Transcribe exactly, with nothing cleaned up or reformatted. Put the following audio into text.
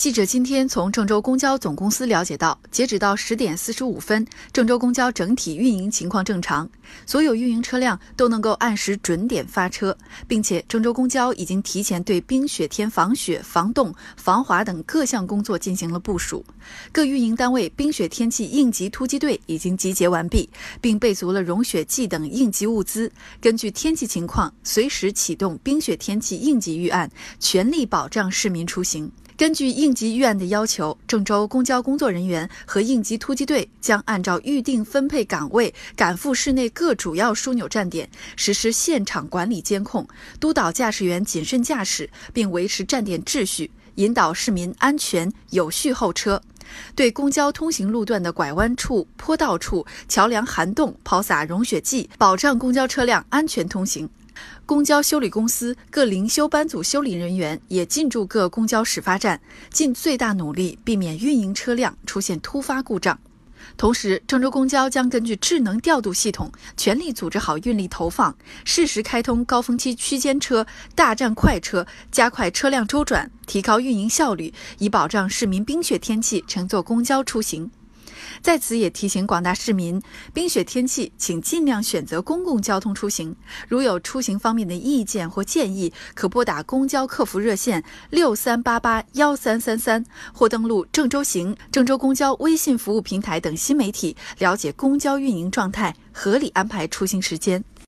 记者今天从郑州公交总公司了解到，截止到十点四十五分，郑州公交整体运营情况正常，所有运营车辆都能够按时准点发车，并且郑州公交已经提前对冰雪天防雪、防冻、防滑等各项工作进行了部署。各运营单位冰雪天气应急突击队已经集结完毕，并备足了融雪剂等应急物资，根据天气情况随时启动冰雪天气应急预案，全力保障市民出行。根据应急预案的要求，郑州公交工作人员和应急突击队将按照预定分配岗位赶赴市内各主要枢纽站点，实施现场管理监控，督导驾驶员谨慎驾驶，并维持站点秩序，引导市民安全有序候车。对公交通行路段的拐弯处、坡道处、桥梁涵洞抛洒融雪剂，保障公交车辆安全通行。公交修理公司各零修班组修理人员也进驻各公交始发站，尽最大努力避免运营车辆出现突发故障。同时，郑州公交将根据智能调度系统，全力组织好运力投放，适时开通高峰期区间车、大站快车，加快车辆周转，提高运营效率，以保障市民冰雪天气乘坐公交出行。在此也提醒广大市民，冰雪天气请尽量选择公共交通出行。如有出行方面的意见或建议，可拨打公交客服热线六三八八一三三三，或登录郑州行、郑州公交微信服务平台等新媒体，了解公交运营状态，合理安排出行时间。